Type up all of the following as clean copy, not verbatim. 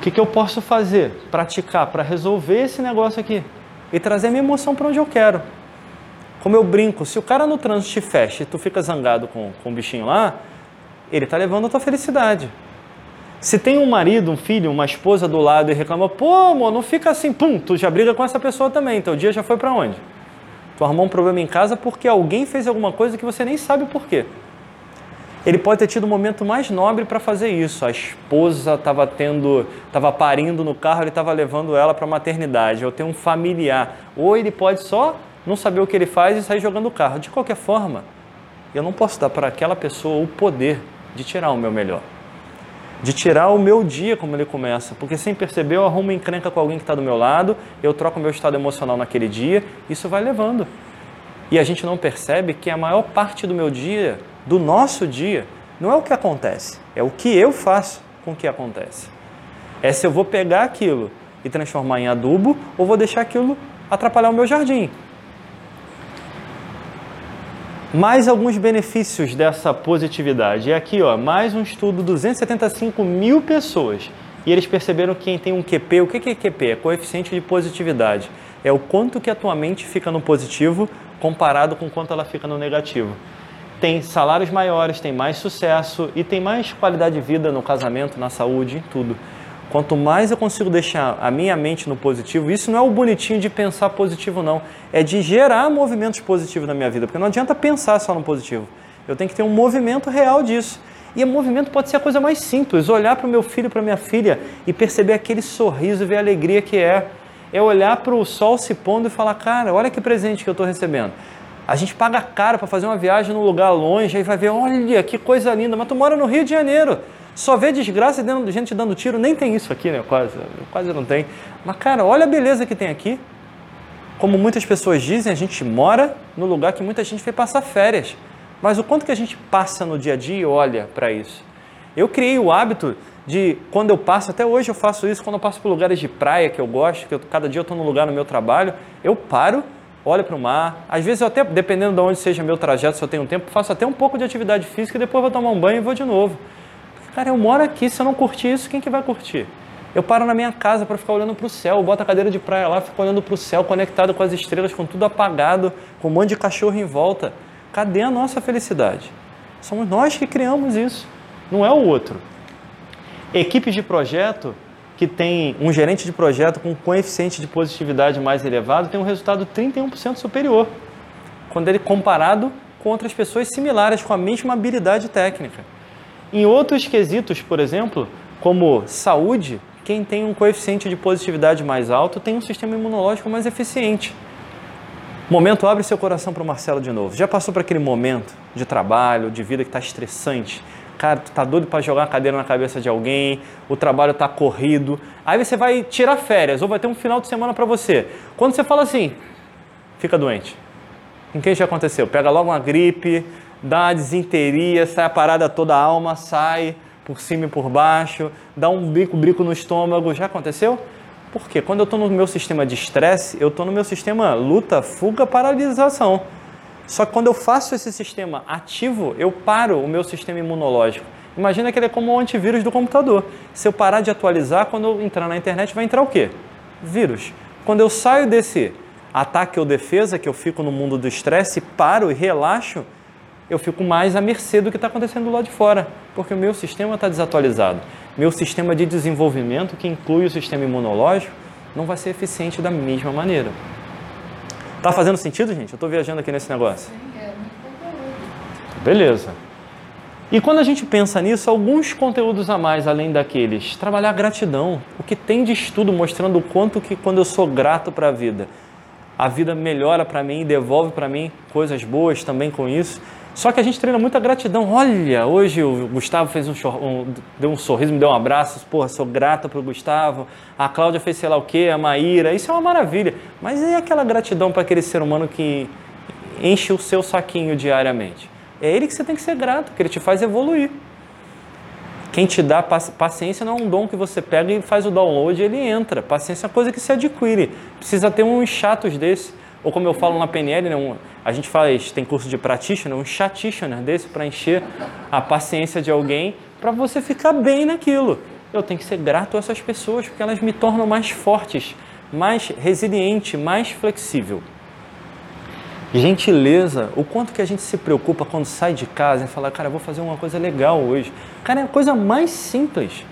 O que eu posso fazer? Praticar para resolver esse negócio aqui e trazer a minha emoção para onde eu quero. Como eu brinco, se o cara no trânsito te fecha e tu fica zangado com o bichinho lá, ele tá levando a tua felicidade. Se tem um marido, um filho, uma esposa do lado e reclama, pô, amor, não fica assim, pum, tu já briga com essa pessoa também, então o dia já foi para onde? Tu arrumou um problema em casa porque alguém fez alguma coisa que você nem sabe o porquê. Ele pode ter tido um momento mais nobre para fazer isso. A esposa estava parindo no carro, ele estava levando ela para a maternidade, ou tem um familiar. Ou ele pode só não saber o que ele faz e sair jogando o carro. De qualquer forma, eu não posso dar para aquela pessoa o poder de tirar o meu melhor. De tirar o meu dia como ele começa. Porque sem perceber, eu arrumo encrenca com alguém que está do meu lado, eu troco o meu estado emocional naquele dia, isso vai levando. E a gente não percebe que a maior parte do meu dia, do nosso dia, não é o que acontece, é o que eu faço com o que acontece. É se eu vou pegar aquilo e transformar em adubo ou vou deixar aquilo atrapalhar o meu jardim. Mais alguns benefícios dessa positividade. E aqui, ó, mais um estudo, 275 mil pessoas. E eles perceberam que quem tem um QP, o que é QP? É coeficiente de positividade. É o quanto que a tua mente fica no positivo comparado com quanto ela fica no negativo. Tem salários maiores, tem mais sucesso e tem mais qualidade de vida no casamento, na saúde, em tudo. Quanto mais eu consigo deixar a minha mente no positivo, isso não é o bonitinho de pensar positivo, não. É de gerar movimentos positivos na minha vida, porque não adianta pensar só no positivo. Eu tenho que ter um movimento real disso. E o movimento pode ser a coisa mais simples, olhar para o meu filho, para minha filha e perceber aquele sorriso, ver a alegria que é. É olhar para o sol se pondo e falar, cara, olha que presente que eu estou recebendo. A gente paga caro para fazer uma viagem num lugar longe, aí vai ver, olha, que coisa linda, mas tu mora no Rio de Janeiro, só vê desgraça e gente dando tiro, nem tem isso aqui, né? Quase não tem. Mas, cara, olha a beleza que tem aqui. Como muitas pessoas dizem, a gente mora no lugar que muita gente foi passar férias. Mas o quanto que a gente passa no dia a dia e olha para isso? Eu criei o hábito de, quando eu passo, até hoje eu faço isso, quando eu passo por lugares de praia que eu gosto, que cada dia eu estou num lugar no meu trabalho, eu paro, olho para o mar, às vezes eu até, dependendo de onde seja meu trajeto, se eu tenho tempo, faço até um pouco de atividade física e depois vou tomar um banho e vou de novo. Porque, cara, eu moro aqui, se eu não curtir isso, quem que vai curtir? Eu paro na minha casa para ficar olhando para o céu, eu boto a cadeira de praia lá, fico olhando para o céu, conectado com as estrelas, com tudo apagado, com um monte de cachorro em volta. Cadê a nossa felicidade? Somos nós que criamos isso, não é o outro. Equipes de projeto que tem um gerente de projeto com um coeficiente de positividade mais elevado, tem um resultado 31% superior, quando ele é comparado com outras pessoas similares, com a mesma habilidade técnica. Em outros quesitos, por exemplo, como saúde, quem tem um coeficiente de positividade mais alto tem um sistema imunológico mais eficiente. Momento, abre seu coração para o Marcelo de novo. Já passou por aquele momento de trabalho, de vida que está estressante? Cara, tu tá doido para jogar a cadeira na cabeça de alguém, o trabalho tá corrido, aí você vai tirar férias ou vai ter um final de semana para você. Quando você fala assim, fica doente. Com quem já aconteceu? Pega logo uma gripe, dá uma desinteria, sai a parada toda, a alma sai por cima e por baixo, dá um bico no estômago. Já aconteceu? Porque quando eu tô no meu sistema de estresse, eu tô no meu sistema luta, fuga, paralisação. Só que quando eu faço esse sistema ativo, eu paro o meu sistema imunológico. Imagina que ele é como o antivírus do computador. Se eu parar de atualizar, quando eu entrar na internet, vai entrar o quê? Vírus. Quando eu saio desse ataque ou defesa, que eu fico no mundo do estresse, paro e relaxo, eu fico mais à mercê do que está acontecendo do lado de fora, porque o meu sistema está desatualizado. Meu sistema de desenvolvimento, que inclui o sistema imunológico, não vai ser eficiente da mesma maneira. Tá fazendo sentido, gente? Eu tô viajando aqui nesse negócio. Beleza. E quando a gente pensa nisso, alguns conteúdos a mais, além daqueles. Trabalhar a gratidão. O que tem de estudo mostrando o quanto que quando eu sou grato para a vida melhora para mim e devolve para mim coisas boas também com isso. Só que a gente treina muita gratidão. Olha, hoje o Gustavo fez deu um sorriso, me deu um abraço. Porra, sou grata pro Gustavo. A Cláudia fez sei lá o quê, a Maíra. Isso é uma maravilha. Mas é aquela gratidão para aquele ser humano que enche o seu saquinho diariamente. É ele que você tem que ser grato, que ele te faz evoluir. Quem te dá paciência não é um dom que você pega e faz o download e ele entra. Paciência é uma coisa que se adquire. Precisa ter uns chatos desse. Ou como eu falo na PNL, né, a gente faz, tem curso de practitioner, um chattitioner desse para encher a paciência de alguém, para você ficar bem naquilo. eu tenho que ser grato a essas pessoas porque elas me tornam mais fortes, mais resiliente, mais flexível. Gentileza, o quanto que a gente se preocupa quando sai de casa e fala, cara, vou fazer uma coisa legal hoje. Cara, é a coisa mais simples.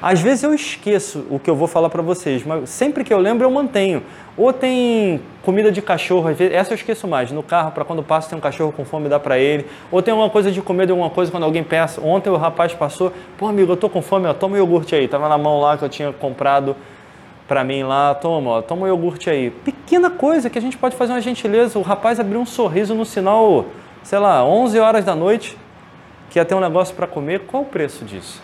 Às vezes eu esqueço o que eu vou falar para vocês, mas sempre que eu lembro eu mantenho. Ou tem comida de cachorro, às vezes, essa eu esqueço mais, no carro, para quando eu passo tem um cachorro com fome, dá para ele. Ou tem alguma coisa de comer, de alguma coisa, quando alguém peça. Ontem o rapaz passou, pô amigo, eu tô com fome, ó, toma um iogurte aí. Tava na mão lá que eu tinha comprado para mim lá, toma um iogurte aí. Pequena coisa que a gente pode fazer uma gentileza. O rapaz abriu um sorriso no sinal, sei lá, 11 horas da noite, que ia ter um negócio para comer. Qual o preço disso?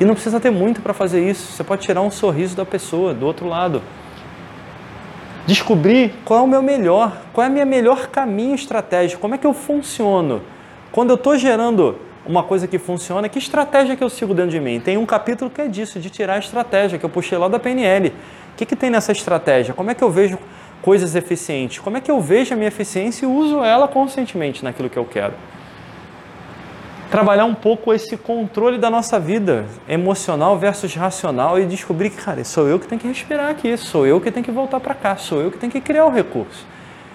E não precisa ter muito para fazer isso. Você pode tirar um sorriso da pessoa, do outro lado. Descobrir qual é o meu melhor, qual é o meu melhor caminho estratégico, como é que eu funciono. Quando eu estou gerando uma coisa que funciona, que estratégia que eu sigo dentro de mim? Tem um capítulo que é disso, de tirar a estratégia, que eu puxei lá da PNL. O que tem nessa estratégia? Como é que eu vejo coisas eficientes? Como é que eu vejo a minha eficiência e uso ela conscientemente naquilo que eu quero? Trabalhar um pouco esse controle da nossa vida, emocional versus racional, e descobrir que, cara, sou eu que tenho que respirar aqui, sou eu que tenho que voltar para cá, sou eu que tenho que criar o recurso.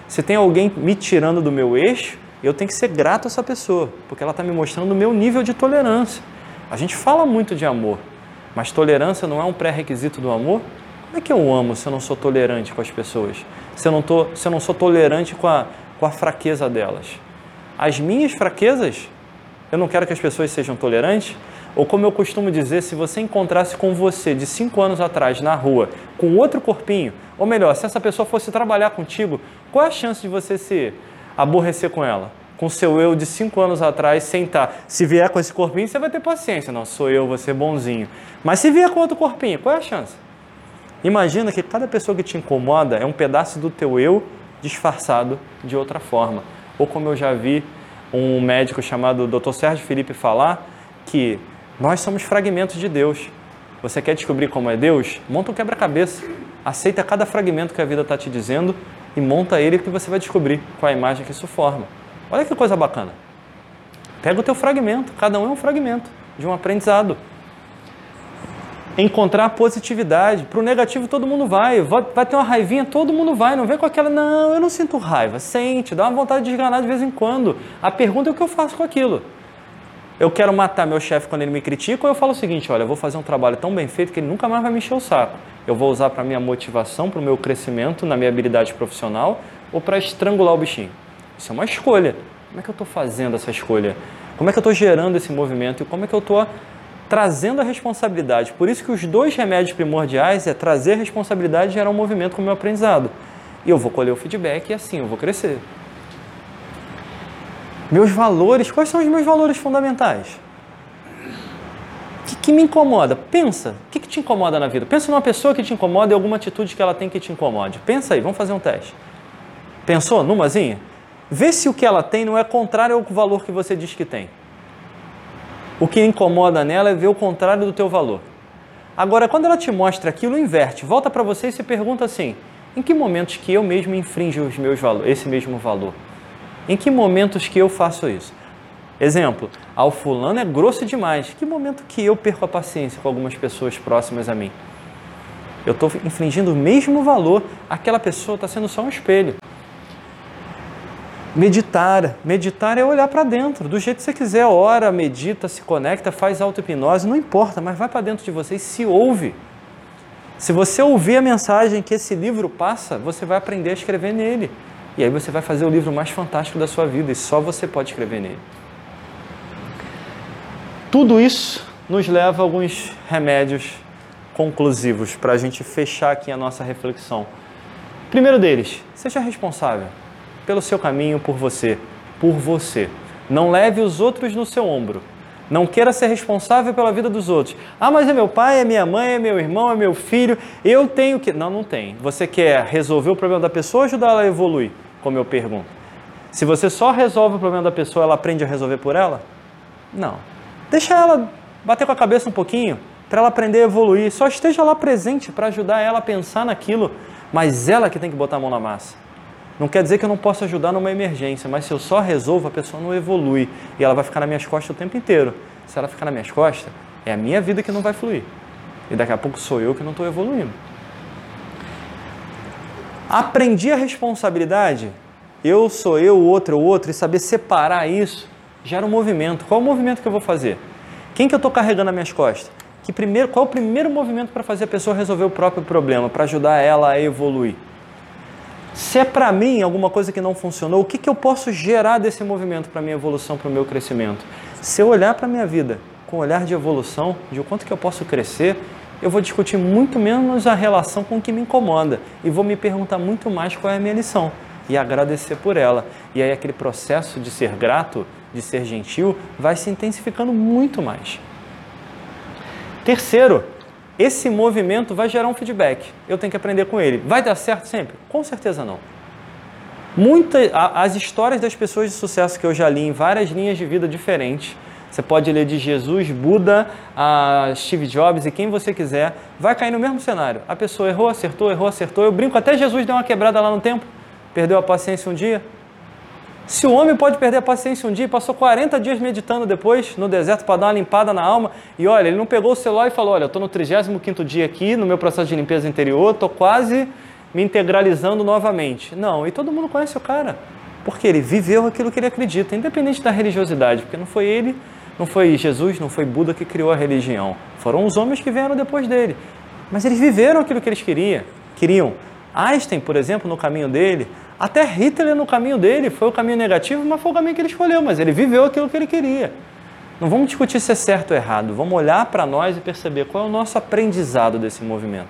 Se tem alguém me tirando do meu eixo, eu tenho que ser grato a essa pessoa, porque ela está me mostrando o meu nível de tolerância. A gente fala muito de amor, mas tolerância não é um pré-requisito do amor? Como é que eu amo se eu não sou tolerante com as pessoas? Se eu não sou tolerante com a fraqueza delas? As minhas fraquezas... Eu não quero que as pessoas sejam tolerantes? Ou como eu costumo dizer, se você encontrasse com você de 5 anos atrás na rua, com outro corpinho, ou melhor, se essa pessoa fosse trabalhar contigo, qual é a chance de você se aborrecer com ela? Com seu eu de 5 anos atrás, sentar. Se vier com esse corpinho, você vai ter paciência. Não, sou eu, vou ser bonzinho. Mas se vier com outro corpinho, qual é a chance? Imagina que cada pessoa que te incomoda é um pedaço do teu eu disfarçado de outra forma. Ou como eu já vi um médico chamado Dr. Sérgio Felipe falar, que nós somos fragmentos de Deus. Você quer descobrir como é Deus? Monta um quebra-cabeça. Aceita cada fragmento que a vida está te dizendo e monta ele, que você vai descobrir qual é a imagem que isso forma. Olha que coisa bacana. Pega o teu fragmento. Cada um é um fragmento de um aprendizado. Encontrar positividade. Para o negativo todo mundo vai ter uma raivinha, todo mundo vai, não vem com aquela, não, eu não sinto raiva, sente, dá uma vontade de esganar de vez em quando. A pergunta é o que eu faço com aquilo. Eu quero matar meu chefe quando ele me critica, ou eu falo o seguinte, olha, eu vou fazer um trabalho tão bem feito que ele nunca mais vai me encher o saco. Eu vou usar para minha motivação, para o meu crescimento, na minha habilidade profissional, ou para estrangular o bichinho. Isso é uma escolha. Como é que eu estou fazendo essa escolha? Como é que eu estou gerando esse movimento? E como é que eu estou trazendo a responsabilidade? Por isso que os dois remédios primordiais é trazer a responsabilidade e gerar um movimento com o meu aprendizado. E eu vou colher o feedback e assim eu vou crescer. Meus valores, quais são os meus valores fundamentais? O que me incomoda? Pensa, o que te incomoda na vida? Pensa numa pessoa que te incomoda e alguma atitude que ela tem que te incomode. Pensa aí, vamos fazer um teste. Pensou numazinha? Vê se o que ela tem não é contrário ao valor que você diz que tem. O que incomoda nela é ver o contrário do teu valor. Agora, quando ela te mostra aquilo, inverte. Volta para você e se pergunta assim, em que momentos que eu mesmo infringo os meus valores, esse mesmo valor? Em que momentos que eu faço isso? Exemplo, ao fulano é grosso demais. Que momento que eu perco a paciência com algumas pessoas próximas a mim? Eu estou infringindo o mesmo valor. Aquela pessoa está sendo só um espelho. Meditar. Meditar é olhar para dentro, do jeito que você quiser. Ora, medita, se conecta, faz auto-hipnose, não importa, mas vai para dentro de você e se ouve. Se você ouvir a mensagem que esse livro passa, você vai aprender a escrever nele. E aí você vai fazer o livro mais fantástico da sua vida, e só você pode escrever nele. Tudo isso nos leva a alguns remédios conclusivos para a gente fechar aqui a nossa reflexão. Primeiro deles, seja responsável pelo seu caminho, por você. Não leve os outros no seu ombro. Não queira ser responsável pela vida dos outros. Ah, mas é meu pai, é minha mãe, é meu irmão, é meu filho, eu tenho que... Não, não tem. Você quer resolver o problema da pessoa ou ajudar ela a evoluir? Como eu pergunto. Se você só resolve o problema da pessoa, ela aprende a resolver por ela? Não. Deixa ela bater com a cabeça um pouquinho, para ela aprender a evoluir. Só esteja lá presente para ajudar ela a pensar naquilo, mas ela que tem que botar a mão na massa. Não quer dizer que eu não posso ajudar numa emergência, mas se eu só resolvo, a pessoa não evolui. E ela vai ficar nas minhas costas o tempo inteiro. Se ela ficar nas minhas costas, É a minha vida que não vai fluir. E daqui a pouco sou eu que não estou evoluindo. Aprendi a responsabilidade, eu sou eu, o outro, e saber separar isso, gera um movimento. Qual é o movimento que eu vou fazer? Quem que eu estou carregando nas minhas costas? Qual é o primeiro movimento para fazer a pessoa resolver o próprio problema, para ajudar ela a evoluir? Se é para mim alguma coisa que não funcionou, o que, que eu posso gerar desse movimento para a minha evolução, para o meu crescimento? Se eu olhar para a minha vida com um olhar de evolução, de o quanto que eu posso crescer, eu vou discutir muito menos a relação com o que me incomoda e vou me perguntar muito mais qual é a minha lição e agradecer por ela. E aí aquele processo de ser grato, de ser gentil, vai se intensificando muito mais. Terceiro, esse movimento vai gerar um feedback. Eu tenho que aprender com ele. Vai dar certo sempre? Com certeza não. As histórias das pessoas de sucesso que eu já li em várias linhas de vida diferentes, você pode ler de Jesus, Buda, a Steve Jobs e quem você quiser, vai cair no mesmo cenário. A pessoa errou, acertou, errou, acertou. Eu brinco, até Jesus deu uma quebrada lá no tempo, perdeu a paciência um dia. Se o homem pode perder a paciência um dia e passou 40 dias meditando depois no deserto para dar uma limpada na alma, e olha, ele não pegou o celular e falou, olha, eu estou no 35º dia aqui, no meu processo de limpeza interior, estou quase me integralizando novamente. Não, e todo mundo conhece o cara, porque ele viveu aquilo que ele acredita, independente da religiosidade, porque não foi ele, não foi Jesus, não foi Buda que criou a religião. Foram os homens que vieram depois dele. Mas eles viveram aquilo que eles queriam. Einstein, por exemplo, no caminho dele, até Hitler no caminho dele, foi o caminho negativo, mas foi o caminho que ele escolheu, mas ele viveu aquilo que ele queria. Não vamos discutir se é certo ou errado, vamos olhar para nós e perceber qual é o nosso aprendizado desse movimento.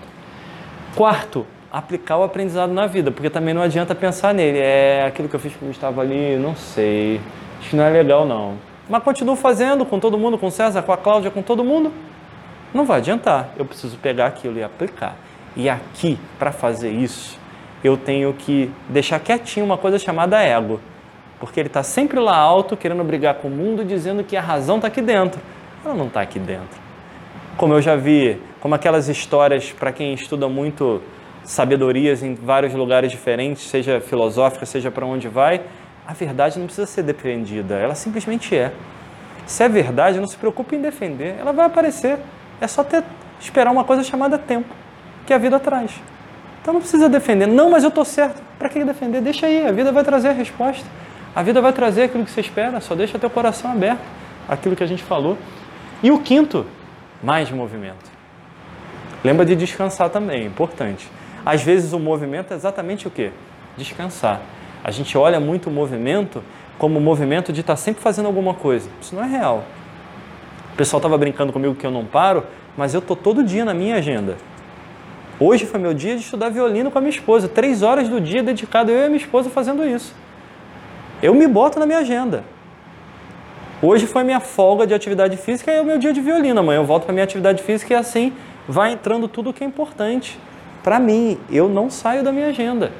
Quarto, aplicar o aprendizado na vida, porque também não adianta pensar nele. É aquilo que eu fiz com o Gustavo ali, não sei, acho que não é legal não. Mas continuo fazendo com todo mundo, com o César, com a Cláudia, com todo mundo. Não vai adiantar, eu preciso pegar aquilo e aplicar. E aqui, para fazer isso, eu tenho que deixar quietinho uma coisa chamada ego. Porque ele está sempre lá alto, querendo brigar com o mundo, dizendo que a razão está aqui dentro. Ela não está aqui dentro. Como eu já vi, como aquelas histórias, para quem estuda muito sabedorias em vários lugares diferentes, seja filosófica, seja para onde vai, a verdade não precisa ser defendida, ela simplesmente é. Se é verdade, não se preocupe em defender, ela vai aparecer. É só esperar uma coisa chamada tempo, que a vida traz. Então não precisa defender. Não, mas eu estou certo. Para que defender? Deixa aí, a vida vai trazer a resposta. A vida vai trazer aquilo que você espera, só deixa teu coração aberto, aquilo que a gente falou. E o quinto, mais movimento. Lembra de descansar também, é importante. Às vezes o movimento é exatamente o quê? Descansar. A gente olha muito o movimento como o movimento de estar sempre fazendo alguma coisa. Isso não é real. O pessoal estava brincando comigo que eu não paro, mas eu estou todo dia na minha agenda. Hoje foi meu dia de estudar violino com a minha esposa. 3 horas do dia dedicado eu e a minha esposa fazendo isso. Eu me boto na minha agenda. Hoje foi minha folga de atividade física e é o meu dia de violino. Amanhã eu volto para minha atividade física e assim vai entrando tudo o que é importante. Para mim, eu não saio da minha agenda.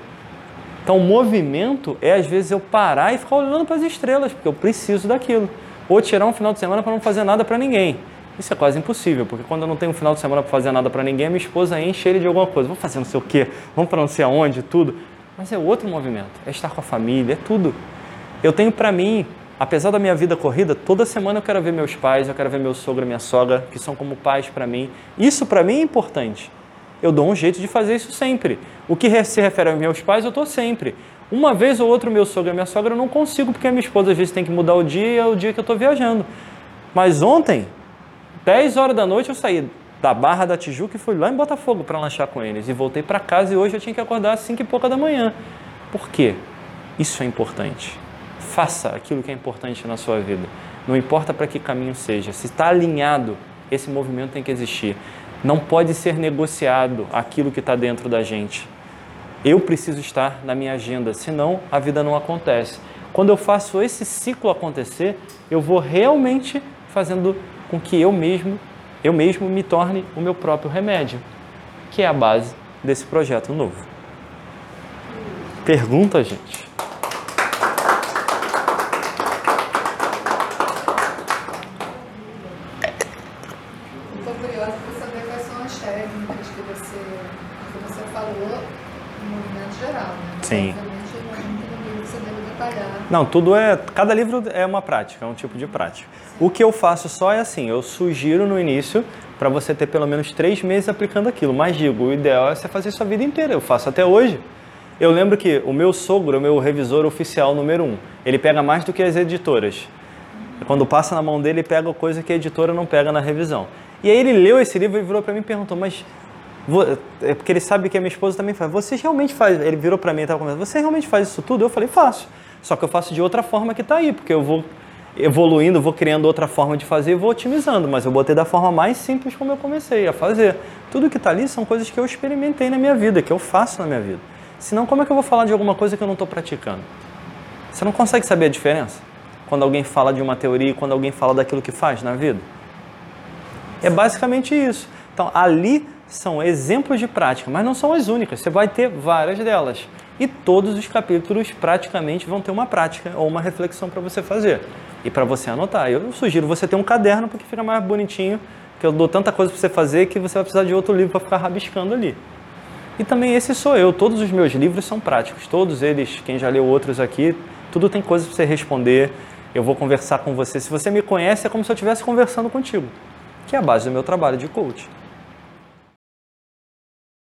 Então, o movimento é, às vezes, eu parar e ficar olhando para as estrelas, porque eu preciso daquilo. Ou tirar um final de semana para não fazer nada para ninguém. Isso é quase impossível, porque quando eu não tenho um final de semana para fazer nada para ninguém, minha esposa enche ele de alguma coisa. Vamos fazer não sei o quê, vamos para não sei aonde, tudo. Mas é outro movimento, é estar com a família, é tudo. Eu tenho para mim, apesar da minha vida corrida, toda semana eu quero ver meus pais, eu quero ver meu sogro e minha sogra, que são como pais para mim. Isso para mim é importante. Eu dou um jeito de fazer isso sempre. O que se refere aos meus pais, eu estou sempre. Uma vez ou outra, meu sogro e minha sogra, eu não consigo, porque a minha esposa às vezes tem que mudar o dia e é o dia que eu estou viajando. Mas ontem, 10 horas da noite, eu saí da Barra da Tijuca e fui lá em Botafogo para lanchar com eles. E voltei para casa e hoje eu tinha que acordar às 5 e pouca da manhã. Por quê? Isso é importante. Faça aquilo que é importante na sua vida. Não importa para que caminho seja. Se está alinhado, esse movimento tem que existir. Não pode ser negociado aquilo que está dentro da gente. Eu preciso estar na minha agenda, senão a vida não acontece. Quando eu faço esse ciclo acontecer, eu vou realmente fazendo com que eu mesmo me torne o meu próprio remédio, que é a base desse projeto novo. Pergunta, gente. Estou curiosa para saber quais são as técnicas que você falou um movimento geral, né? Sim. Não, tudo é... Cada livro é uma prática, é um tipo de prática. Sim. O que eu faço só é assim, eu sugiro no início para você ter pelo menos 3 meses aplicando aquilo. Mas digo, o ideal é você fazer sua vida inteira. Eu faço até hoje. Eu lembro que o meu sogro é o meu revisor oficial número 1. Ele pega mais do que as editoras. Quando passa na mão dele, ele pega coisa que a editora não pega na revisão. E aí ele leu esse livro e virou para mim e perguntou, mas... É porque ele sabe que a minha esposa também faz. Você realmente faz? Ele virou para mim e estava conversando. Você realmente faz isso tudo? Eu falei, faço. Só que eu faço de outra forma que está aí, porque eu vou evoluindo, vou criando outra forma de fazer e vou otimizando. Mas eu botei da forma mais simples como eu comecei a fazer. Tudo que está ali são coisas que eu experimentei na minha vida, que eu faço na minha vida. Senão, como é que eu vou falar de alguma coisa que eu não estou praticando? Você não consegue saber a diferença quando alguém fala de uma teoria e quando alguém fala daquilo que faz na vida? É basicamente isso. Então, ali... são exemplos de prática, mas não são as únicas. Você vai ter várias delas. E todos os capítulos praticamente vão ter uma prática ou uma reflexão para você fazer e para você anotar. Eu sugiro você ter um caderno porque fica mais bonitinho, porque eu dou tanta coisa para você fazer que você vai precisar de outro livro para ficar rabiscando ali. E também esse sou eu. Todos os meus livros são práticos. Todos eles, quem já leu outros aqui, tudo tem coisa para você responder. Eu vou conversar com você. Se você me conhece, é como se eu estivesse conversando contigo, que é a base do meu trabalho de coach.